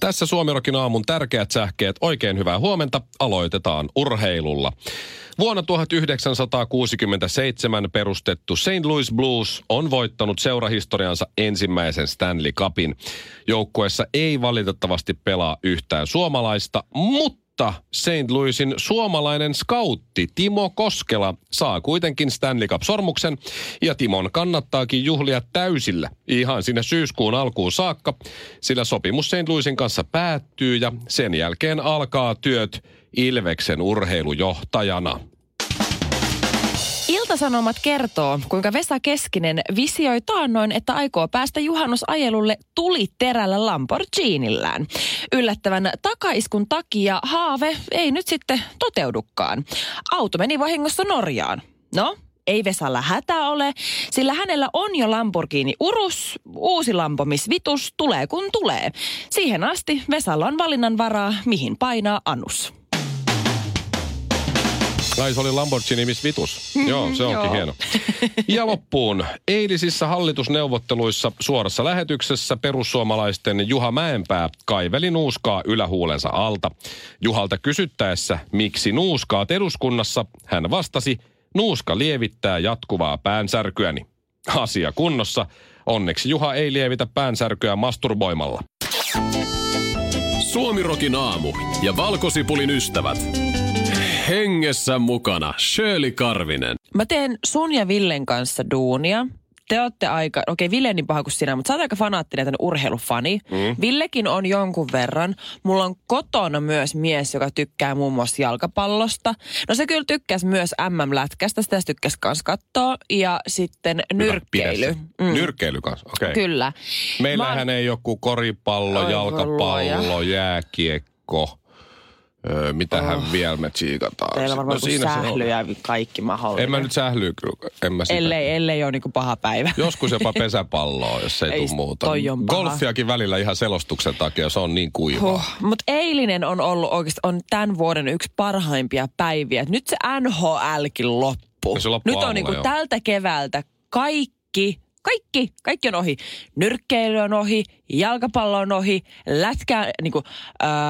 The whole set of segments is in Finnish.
Tässä Suomirokin aamun tärkeät sähkeet. Oikein hyvää huomenta. Aloitetaan urheilulla. Vuonna 1967 perustettu St. Louis Blues on voittanut seurahistoriansa ensimmäisen Stanley Cupin. Joukkueessa ei valitettavasti pelaa yhtään suomalaista, mutta St. Louisin suomalainen skautti Timo Koskela saa kuitenkin Stanley Cup-sormuksen ja Timon kannattaakin juhlia täysillä ihan sinne syyskuun alkuun saakka, sillä sopimus St. Louisin kanssa päättyy ja sen jälkeen alkaa työt Ilveksen urheilujohtajana. Ilta-Sanomat kertoo, kuinka Vesa Keskinen visioi taannoin, että aikoo päästä juhannusajelulle tuliterällä Lamborghinillään. Yllättävän takaiskun takia haave ei nyt sitten toteudukaan. Auto meni vahingossa Norjaan. No, ei Vesalla hätää ole, sillä hänellä on jo Lamborghini Urus, uusi Lambo Miss Vitus tulee kun tulee. Siihen asti Vesalla on valinnanvaraa, mihin painaa anus. Tai se oli Lamborghini Miss Vitus. Joo, se onkin hieno. Ja loppuun. Eilisissä hallitusneuvotteluissa suorassa lähetyksessä perussuomalaisten Juha Mäenpää kaiveli nuuskaa ylähuulensa alta. Juhalta kysyttäessä, miksi nuuskaat eduskunnassa, hän vastasi, nuuska lievittää jatkuvaa päänsärkyäni. Asia kunnossa. Onneksi Juha ei lievitä päänsärkyä masturboimalla. Suomirokin aamu ja valkosipulin ystävät. Hengessä mukana Shirley Karvinen. Mä teen sun ja Villen kanssa duunia. Te ootte aika, Ville on niin paha kuin sinä, mutta sä oot aika fanaattinen tämän urheilufani. Villekin on jonkun verran. Mulla on kotona myös mies, joka tykkää muun muassa jalkapallosta. No se kyllä tykkäs myös MM-lätkästä, sitä tykkäs kans katsoa. Ja sitten nyrkkeily. Nyrkkeily kanssa, okei. Okay. Kyllä. Meillähän ei joku koripallo, jalkapallo, jääkiekko. Mitähän vielä me tsiikataan? Teillä varmaan sählyjä kaikki mahdollinen. En mä nyt sählyä kyllä. Ellei ole niinku paha päivä. Joskus jopa pesäpalloa, jos ei tule muuta. Golfiakin välillä ihan selostuksen takia, se on niin kuivaa. Mutta eilinen on ollut oikeasti tämän vuoden yksi parhaimpia päiviä. Nyt se NHLkin loppu. Nyt on niinku tältä keväältä kaikki on ohi. Nyrkkeily on ohi, jalkapallo on ohi, lätkä,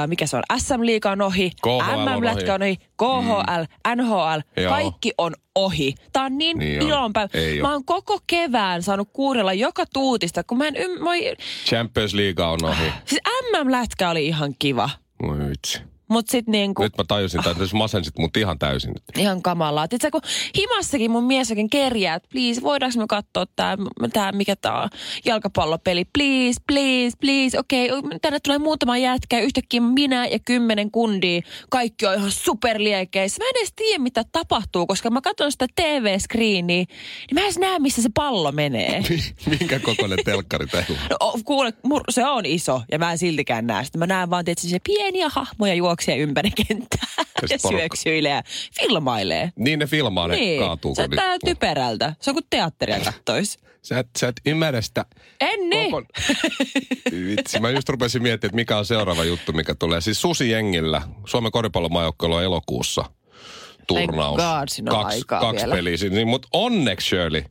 mikä se on, SM-liiga on ohi, MM-lätkä on ohi, KHL, NHL, kaikki on ohi. Tää on niin ilonpäivä. Mä oon koko kevään saanut kuurella joka tuutista, kun mä en Champions-liiga on ohi. Siis MM-lätkä oli ihan kiva. Mut sit nyt mä tajusin, että jos masensit mut ihan täysin. Ihan kamalaa. Tiiätkö, kun himassakin mun mies oikein kerjää, että please, voidaanko me katsoa tää mikä tää on, jalkapallopeli. Please, okei, tänne tulee muutama jätkä, yhtäkkiä minä ja 10 kundia. Kaikki on ihan superliekeissä. Mä en edes tiedä, mitä tapahtuu, koska mä katson sitä TV-screeniä, niin mä en edes näe, missä se pallo menee. Minkä kokoinen telkkari teillä? No kuule, se on iso ja mä en siltikään näe sitä. Mä näen vaan tietysti pieniä hahmoja juoksee ympäri kenttää ja syöksyilee ja filmailee. Niin ne filmaa, ne kaatuu. Sä tää typerältä. Se on kuin teatteria kattois. Sä et ymmärrä sitä. En niin. Vitsi, mä just rupesin miettimään, että mikä on seuraava juttu, mikä tulee. Siis Susi-jengillä, Suomen koripallomaajoukkueella on elokuussa turnaus. Thank God, kaksi peliä. Niin, mutta onneksi Shirley.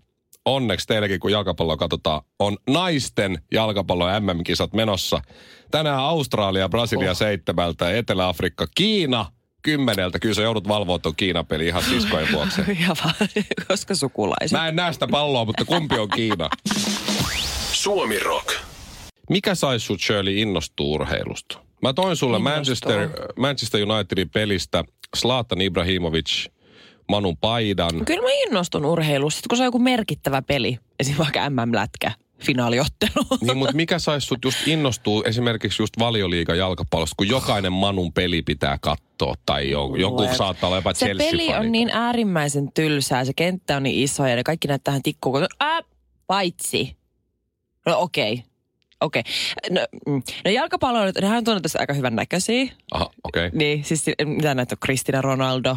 Onneksi teilläkin, kun jalkapalloa katsotaan, on naisten jalkapallon MM-kisat menossa. Tänään Australia, Brasilia 7, Etelä-Afrikka, Kiina 10. Kyllä sä joudut valvoa tuon Kiina-peli ihan siskojen vuoksi. Koska sukulaiset. Mä en näe sitä palloa, mutta kumpi on Kiina? Suomi Rock. Mikä saisi sut, Shirley, innostua urheilusta? Mä toin sulle Manchester Unitedin pelistä Zlatan Ibrahimovic Manun paidan. Kyllä mä innostun urheilusta, kun se on joku merkittävä peli. Esimerkiksi vaikka MM-lätkä, finaaliottelu. Niin, mutta mikä saisi sut just innostua esimerkiksi just valioliigan jalkapallosta, kun jokainen Manun peli pitää katsoa tai joku saattaa olla jopa Chelsea-fani. Se peli on niin äärimmäisen tylsää, se kenttä on niin iso ja ne kaikki näyttää tähän tikkuun. Paitsi. No okei. No jalkapallo on, nehän on tunnettu aika hyvän näköisiä. Aha, okei. Niin, siis mitä näitä on? Cristiano Ronaldo.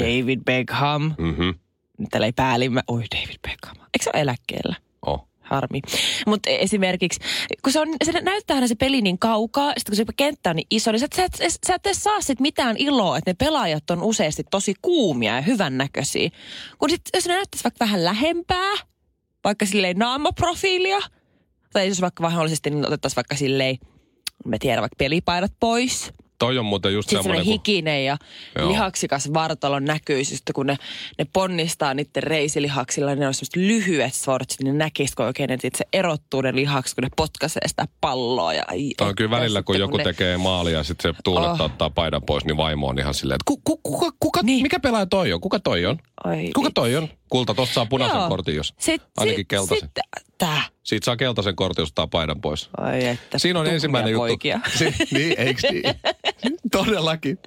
David Beckham. Täällä ei päällimmä. David Beckham. Eikö se ole eläkkeellä? Harmi. Mutta esimerkiksi, kun se näyttää aina se peli niin kaukaa, sitten kun se kenttä on niin iso, niin sä et edes saa sit mitään iloa, että ne pelaajat on useasti tosi kuumia ja hyvännäköisiä. Kun sit, jos ne näyttäisi vaikka vähän lähempää, vaikka silleen naamaprofiilia, tai jos vaikka mahdollisesti niin otettaisiin vaikka silleen, mä tiedän, vaikka pelipaidat pois. Toi on muuten just semmoinen hikinen ja joo. Lihaksikas vartalon näkyys, kun ne ponnistaa niiden reisilihaksilla, niin ne on semmoiset lyhyet svortsit, niin ne näkisi, kun oikein se erottuu ne lihaks, kun ne potkaisee sitä palloa. Ja toi on kyllä välillä, kun joku tekee maalia ja sitten se tuulettaa ottaa paidan pois, niin vaimo on ihan silleen, että kuka, niin. Mikä pelaaja toi on? Kuka toi on? Oi, kuka toi on? Kulta, tossa saa punaisen kortin, jos ainakin keltaisen. Siitä saa keltaisen kortin, jos ottaa paidan pois. Ai että, siinä on ensimmäinen poikia. Juttu. Niin, eiks niin? Todellakin.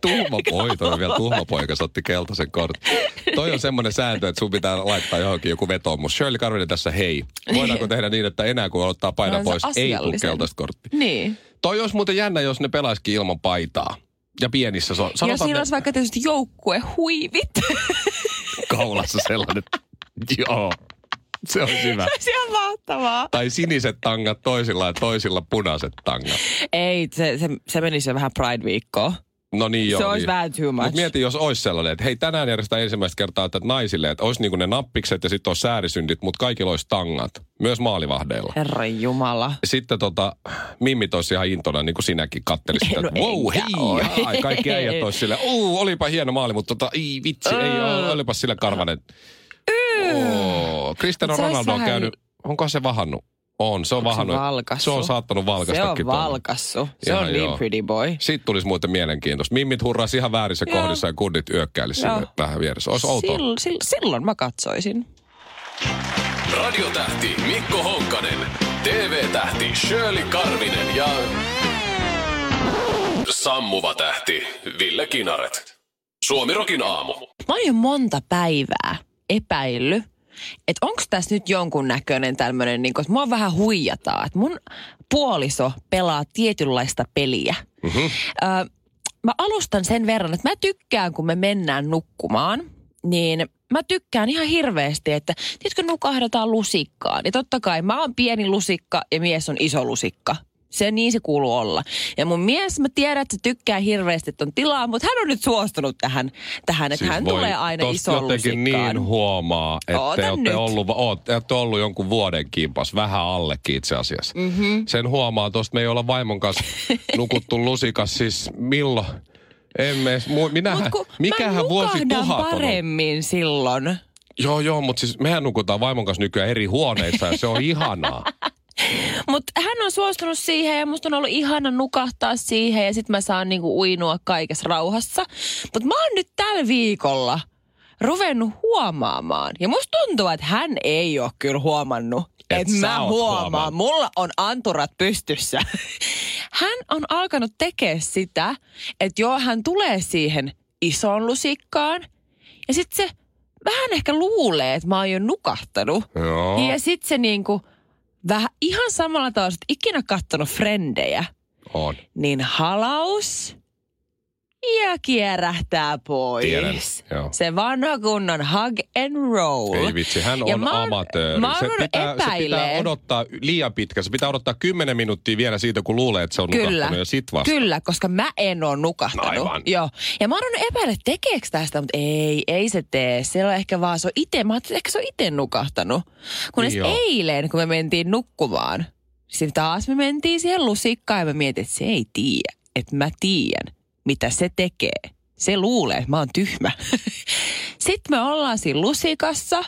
Tuhma poika, se otti keltaisen kortin. Toi on semmoinen sääntö, että sun pitää laittaa johonkin joku vetoomus. Shirley Karvinen tässä hei. Voidaanko tehdä niin, että enää kun ottaa paidan pois, ei tule keltaista korttia. Niin. Toi olisi muuten jännä, jos ne pelaisikin ilman paitaa. Ja pienissä. Ja siinä olisi vaikka tietysti joukkuehuivit. Kaulassa sellainen. Joo. Se on hyvä. Se on mahtavaa. Tai siniset tangat toisilla ja toisilla punaiset tangat. Ei, se menisi vähän Pride-viikkoon. No niin joo. Se olisi niin. Vähän too much. Mut mieti, jos olisi sellainen, että hei tänään järjestetään ensimmäistä kertaa että naisille, että olisi niin kuin ne nappikset ja sitten olisi säärisyndit, mutta kaikilla olisi tangat. Myös maalivahdeilla. Herranjumala. Sitten mimmit olisi ihan intona, niin kuin sinäkin katselisi sitä. No, wow, hei, kaikki äijät olisi silleen, olipa hieno maali, mutta ei vitsi, ei, olipa sillä Karvanen. Cristiano Ronaldo on käynyt, onko se vahannut? On, se on vahannut. Se on saattanut valkastakin. Se on valkassu. Se on niin pretty boy. Siitä tulisi muuten mielenkiintoista. Mimmit hurraisi ihan väärissä kohdissa ja kunnit yökkäilisi sinne vähän vieressä. Olisi outoa. Silloin mä katsoisin. Radiotähti Mikko Honkanen, TV-tähti Shirley Karvinen ja sammuva tähti Ville Kinnaret. Suomirokin aamu. Mä oon jo monta päivää epäilly, että onko tässä nyt jonkunnäköinen tämmöinen, niin että mua vähän huijataan, että mun puoliso pelaa tietynlaista peliä. Mm-hmm. Mä alustan sen verran, että mä tykkään, kun me mennään nukkumaan, niin mä tykkään ihan hirveästi, että tiedätkö, nukahdetaan lusikkaan. Ja totta kai mä oon pieni lusikka ja mies on iso lusikka. Se niin se kuuluu olla. Ja mun mies, mä tiedän, että se tykkää hirveästi ton tilaa, mutta hän on nyt suostunut tähän että siis hän tulee aina isoon lusikkaan. Jotenkin niin huomaa, että te olette ollut jonkun vuoden kimpas, vähän allekin itse asiassa. Mm-hmm. Sen huomaa tosta, me ei olla vaimon kanssa nukuttu lusikas, siis milloin? Emme, mikähän vuosituhat on paremmin silloin. Joo, mutta siis mehän nukutaan vaimon kanssa nykyään eri huoneissa ja se on ihanaa. Mutta hän on suostunut siihen ja musta on ollut ihana nukahtaa siihen ja sit mä saan niinku uinua kaikessa rauhassa. Mutta mä oon nyt tällä viikolla ruvennut huomaamaan ja musta tuntuu, että hän ei oo kyllä huomannut, että mä huomaan. Mulla on anturat pystyssä. Hän on alkanut tekee sitä, että joo hän tulee siihen isoon lusikkaan ja sit se vähän ehkä luulee, että mä oon jo nukahtanut. Joo. Ja sit se niinku vähän ihan samalla tavalla, että ikinä katsonut Frendejä, on. Niin halaus ja kierähtää pois. Tiedän, se vanha kunnon hug and roll. Ei vitsi, hän on amatööri. Se pitää odottaa liian pitkään. Se pitää odottaa 10 minuuttia vielä siitä, kun luulee, että se on nukahtanut ja sit vasta. Kyllä, koska mä en ole nukahtanut. Aivan. Joo. Ja mä oon epäillä, että tekeekö tästä, mutta ei se tee. Se on ehkä vaan, se on ite. Mä ajattelin, että ehkä se on ite nukahtanut. Kunnes eilen, kun me mentiin nukkumaan, sitten taas me mentiin siihen lusikkaan ja mä mietin, että se ei tiedä, että mä tiedän. Mitä se tekee. Se luulee, että mä oon tyhmä. Sitten me ollaan siinä lusikassa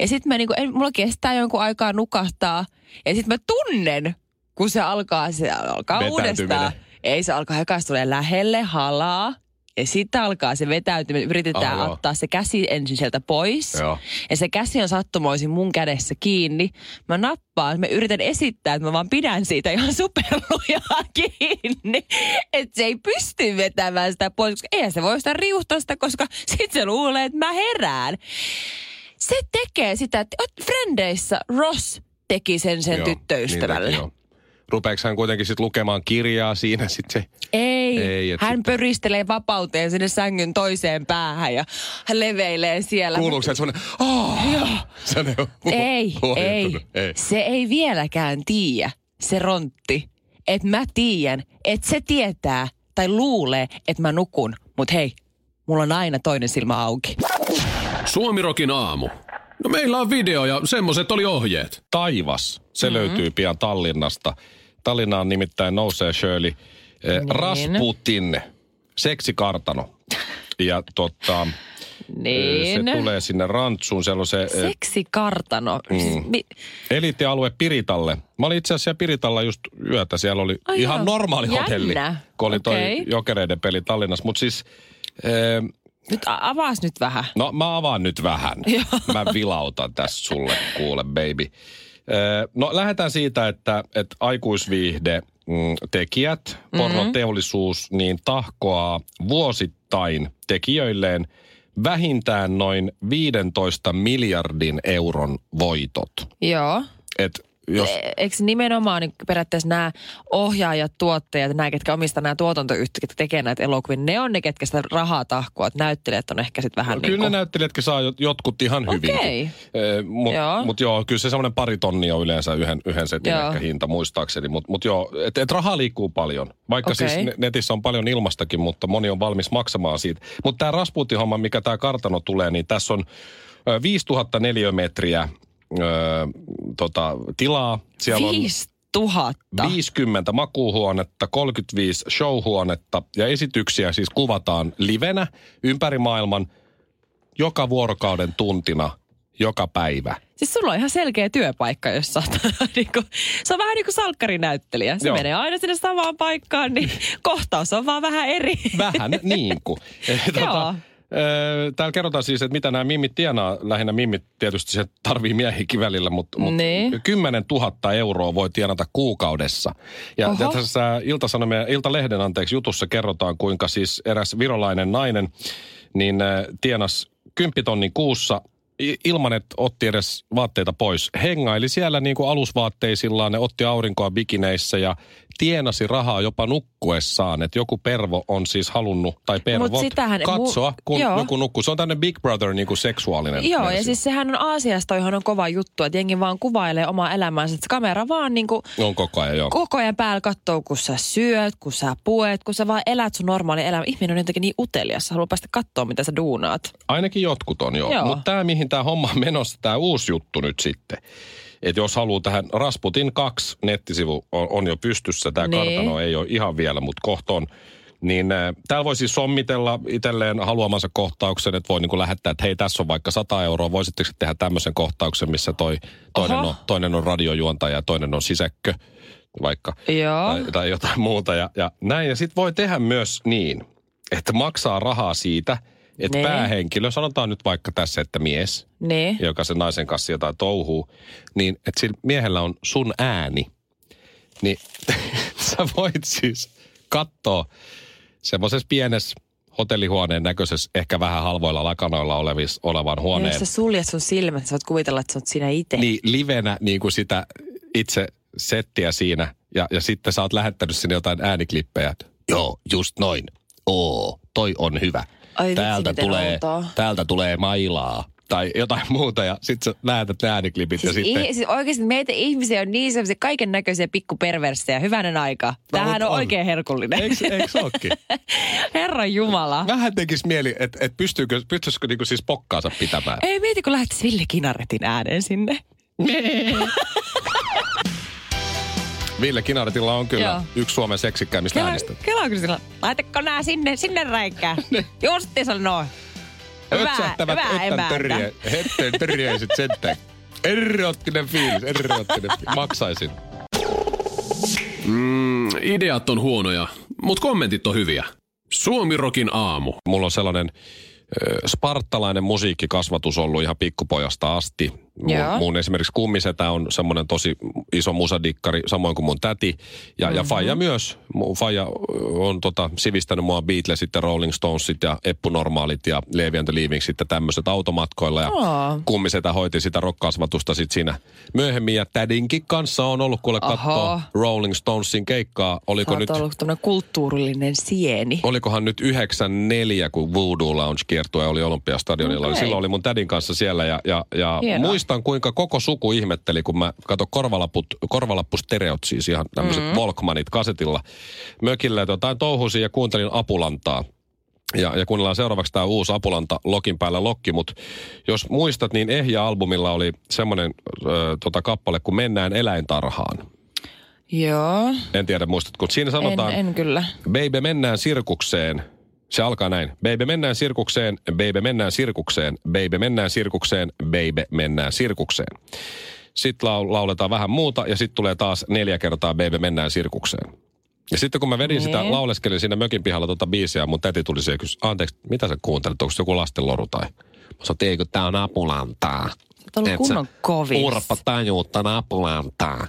ja sitten mä mulla kestää jonkun aikaa nukahtaa ja sitten mä tunnen, kun se alkaa uudestaan. Ei, se alkaa hekasta tulee lähelle, halaa ja sitten alkaa se vetäytyminen. Yritetään ottaa se käsi ensin sieltä pois. Joo. Ja se käsi on sattumoisin mun kädessä kiinni. Mä nappaan, mä yritän esittää, että mä vaan pidän siitä ihan superlujaa kiinni. Että se ei pysty vetämään sitä pois, koska eihän se voi sitä riuhtosta, koska sit se luulee, että mä herään. Se tekee sitä, että Frendeissä Ross teki sen tyttöystävälle. Niin rupeeks hän kuitenkin sit lukemaan kirjaa siinä sit se? Ei hän sitten pöristelee vapauteen sinne sängyn toiseen päähän ja hän leveilee siellä. Kuuluuko se semmonen, ei, se ei vieläkään tiedä, se rontti, että mä tiedän, että se tietää tai luulee, että mä nukun. Mut hei, mulla on aina toinen silmä auki. Suomirokin aamu. No meillä on video ja semmoiset oli ohjeet. Taivas, se löytyy pian Tallinnasta. Tallinnaan nimittäin nousee Shirley Rasputin, seksikartano. Ja se tulee sinne rantsuun, siellä on se... Seksikartano. Eliittialue Piritalle. Mä olin itse asiassa Piritalla just yötä, siellä oli ihan normaali hotelli. Kun oli toi Jokereiden peli Tallinnassa, mutta siis... Nyt avaas nyt vähän. No mä avaan nyt vähän. Mä vilautan tässä sulle, kuule baby. No lähdetään siitä, että aikuisviihdetekijät, pornoteollisuus, niin tahkoaa vuosittain tekijöilleen vähintään noin 15 miljardin euron voitot. Joo. Eikö nimenomaan niin periaatteessa nämä ohjaajat, tuottajat, nämä, ketkä omistaa nämä tuotantoyhtiöt, ketkä tekee näitä elokuvia, ne on ne, ketkä sitä rahaa tahkoa, että näyttelijät on ehkä sitten vähän no, niin kuin... Kyllä ne näyttelijätkin saa jotkut ihan hyvinkin. Mutta joo, kyllä se semmoinen pari tonnia on yleensä yhden setin ehkä hinta muistaakseni. Mutta joo, että rahaa liikkuu paljon. Vaikka siis netissä on paljon ilmastakin, mutta moni on valmis maksamaan siitä. Mutta tämä Rasputin-homma, mikä tämä kartano tulee, niin tässä on 5000 neliömetriä. Tilaa. Siellä 5000. 50 makuuhuonetta, 35 showhuonetta ja esityksiä siis kuvataan livenä ympäri maailman joka vuorokauden tuntina, joka päivä. Siis sulla on ihan selkeä työpaikka, jos sä oot, se on vähän niin kuin salkkarinäyttelijä. Se menee aina sinne samaan paikkaan, niin kohtaus on vaan vähän eri. Vähän niin kuin. Joo. Täällä kerrotaan siis, että mitä nämä mimmit tienaa. Lähinnä mimmit tietysti se tarvii miehiäkin välillä, mutta 10 000 euroa voi tienata kuukaudessa. Ja tässä Iltalehden jutussa kerrotaan, kuinka siis eräs virolainen nainen niin tienasi 10 000 kuussa ilman, että otti edes vaatteita pois. Hengaili siellä niin kuin alusvaatteisillaan, ne otti aurinkoa bikineissä ja tienasi rahaa jopa nukkuessaan. Että joku pervo on siis halunnut, tai pervot, katsoa, kun joku nukkuu. Se on tämmöinen Big Brother niin kuin seksuaalinen. Joo, ja siis sehän on Aasiasta, johon on kova juttu, että jengi vaan kuvailee omaa elämäänsä. Että kamera vaan niin kuin... On koko ajan, joo. Koko ajan päällä katsoo, kun sä syöt, kun sä puet, kun sä vaan elät sun normaali elämä. Ihminen on jotenkin niin utelias, sä haluaa päästä katsoa, mitä sä duunaat. Ainakin jotkut on, joo. Mutta tämä, mihin tämä homma on menossa, tämä uusi juttu nyt sitten. Että jos haluaa tähän Rasputin 2 nettisivu on jo pystyssä, tämä kartano ei ole ihan vielä, mutta kohta on. Niin täällä voi siis sommitella itselleen haluamansa kohtauksen, että voi niinku lähettää, että hei tässä on vaikka 100 euroa, voisitteko tehdä tämmöisen kohtauksen, missä toinen on radiojuontaja ja toinen on sisäkkö vaikka tai jotain muuta ja näin. Ja sitten voi tehdä myös niin, että maksaa rahaa siitä, että päähenkilö, sanotaan nyt vaikka tässä, että mies, joka sen naisen kanssa jotain touhuu, niin että sillä miehellä on sun ääni. Niin sä voit siis katsoa semmoisessa pienessä hotellihuoneen näköisessä, ehkä vähän halvoilla lakanoilla olevan huoneen. Ja jos sä suljet sun silmät, sä voit kuvitella, että sä oot siinä itse. Niin livenä niin kuin sitä itse settiä siinä ja sitten sä oot lähettänyt sinne jotain ääniklippejä. Joo, just noin. Oo, toi on hyvä. Ai, täältä tulee mailaa tai jotain muuta ja sit sä lähetät ne ääniklipit siis ja sitten... Siis oikeasti meitä ihmisiä on niin semmoisia kaiken näköisiä pikkuperversejä. Hyvänen aika. Tämähän on oikein herkullinen. Eikö ookin? Herran Jumala. Vähän tekisi mieli, että et pystyisikö niinku siis pokkaansa pitämään. Ei mieti, kun lähtisi Ville Kinnaretin äänen sinne. Ville Kinnaretilla on kyllä yksi Suomen seksikkäimmistä äänistä. Kela on kyllä sillä, laitakko nää sinne räikään. Justiinsa noin. Ötsähtävät etten törjeisit sentään. Erottinen fiilis. Maksaisin. Ideat on huonoja, mut kommentit on hyviä. Suomirokin aamu. Mulla on sellainen spartalainen musiikkikasvatus ollut ihan pikkupojasta asti. Mun esimerkiksi kummisetä on semmoinen tosi iso musadikkari, samoin kuin mun täti. Ja faija myös. Faija on sivistänyt mua Beatlesit ja Rolling Stonesit ja Eppu Normaalit ja Levi and the Leavingsit ja tämmöiset automatkoilla. Ja kummisetä hoiti sitä rock-kasvatusta sit siinä myöhemmin. Ja tädinkin kanssa on ollut kuule katsoa Rolling Stonesin keikkaa. Oliko nyt ollut tämmöinen kulttuurillinen sieni. Olikohan nyt 94, kun Voodoo Lounge kiertue oli Olympiastadionilla. Okay. Silloin oli mun tädin kanssa siellä ja muistan, kuinka koko suku ihmetteli, kun mä katsoin korvalappustereot, siis ihan tämmöiset Walkmanit kasetilla mökillä. Jotain touhusin ja kuuntelin Apulantaa. Ja kuunnellaan seuraavaksi tämä uusi Apulanta, Lokin päällä Lokki. Mutta jos muistat, niin Ehjä-albumilla oli semmoinen kappale, kun mennään eläintarhaan. Joo. En tiedä, muistatko. Siinä sanotaan, en kyllä. Baby, mennään sirkukseen. Se alkaa näin. Baby, mennään sirkukseen, baby, mennään sirkukseen, baby, mennään sirkukseen, baby, mennään sirkukseen. Sitten lauletaan vähän muuta ja sitten tulee taas 4 kertaa baby, mennään sirkukseen. Ja sitten kun mä vedin sitä, lauleskelin siinä mökin pihalla biisiä, mun täti tuli siihen kysyä, anteeksi, mitä sä kuuntelit, onko joku lastenloru tai? Mä sanoin, eikö tää on Apulantaa. Tämä on kunnon kovis. Urpa tajuutta Apulantaa.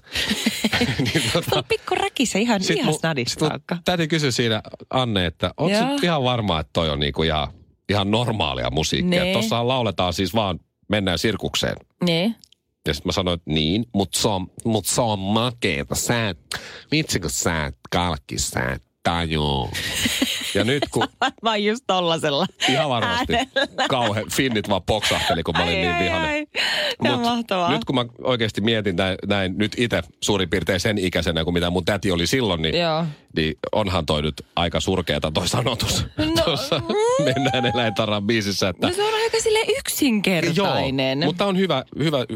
Tuo pikku räkisi ihan snadista alkaa. Täytyy kysyä siinä, Anne, että ootko ihan varma, että toi on niinku ihan normaalia musiikkia? Nee. Tossahan lauletaan siis vaan, mennään sirkukseen. Nee. Ja sitten mä sanoin, että niin, mutta se on makeeta. Sä et, vitsi kun sä et kalkki, sä et tajuu. Ja nyt kun... Varmaan just tollasella. Ihan varmasti. Kauhe, finnit vaan poksahteli, kun mä olin niin vihainen. Mahtavaa. Nyt kun mä oikeasti mietin näin nyt itse suurin piirtein sen ikäisenä, kuin mitä mun täti oli silloin, niin onhan toi nyt aika surkeeta toi sanotus. No, tuossa mennään eläintarhan biisissä. Että... No se on aika silleen yksinkertainen. Joo, mutta on hyvä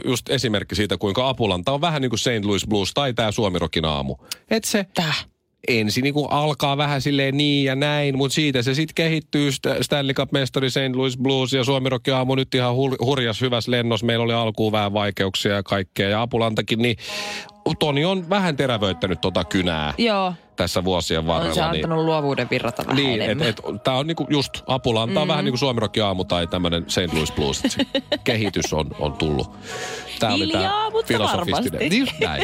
just esimerkki siitä, kuinka Apulanta on vähän niin kuin St. Louis Blues tai tää Suomirokin aamu. Et se... Ensin niin alkaa vähän silleen niin ja näin, mutta siitä se sitten kehittyy. Stanley Cup-mestari, St. Louis Blues ja Suomirokki aamu nyt ihan hurjas hyvässä lennossa. Meillä oli alkuun vähän vaikeuksia ja kaikkea ja Apulantakin, niin Toni on vähän terävöittänyt kynää. Joo. Tässä vuosien varrella. On se antanut luovuuden virrata vähän enemmän. Tämä on niinku just Apulanta on vähän niin kuin Suomirokki aamu tai tämmöinen St. Louis Blues. Kehitys on tullut. Tämä oli tämä filosofistinen. Just näin.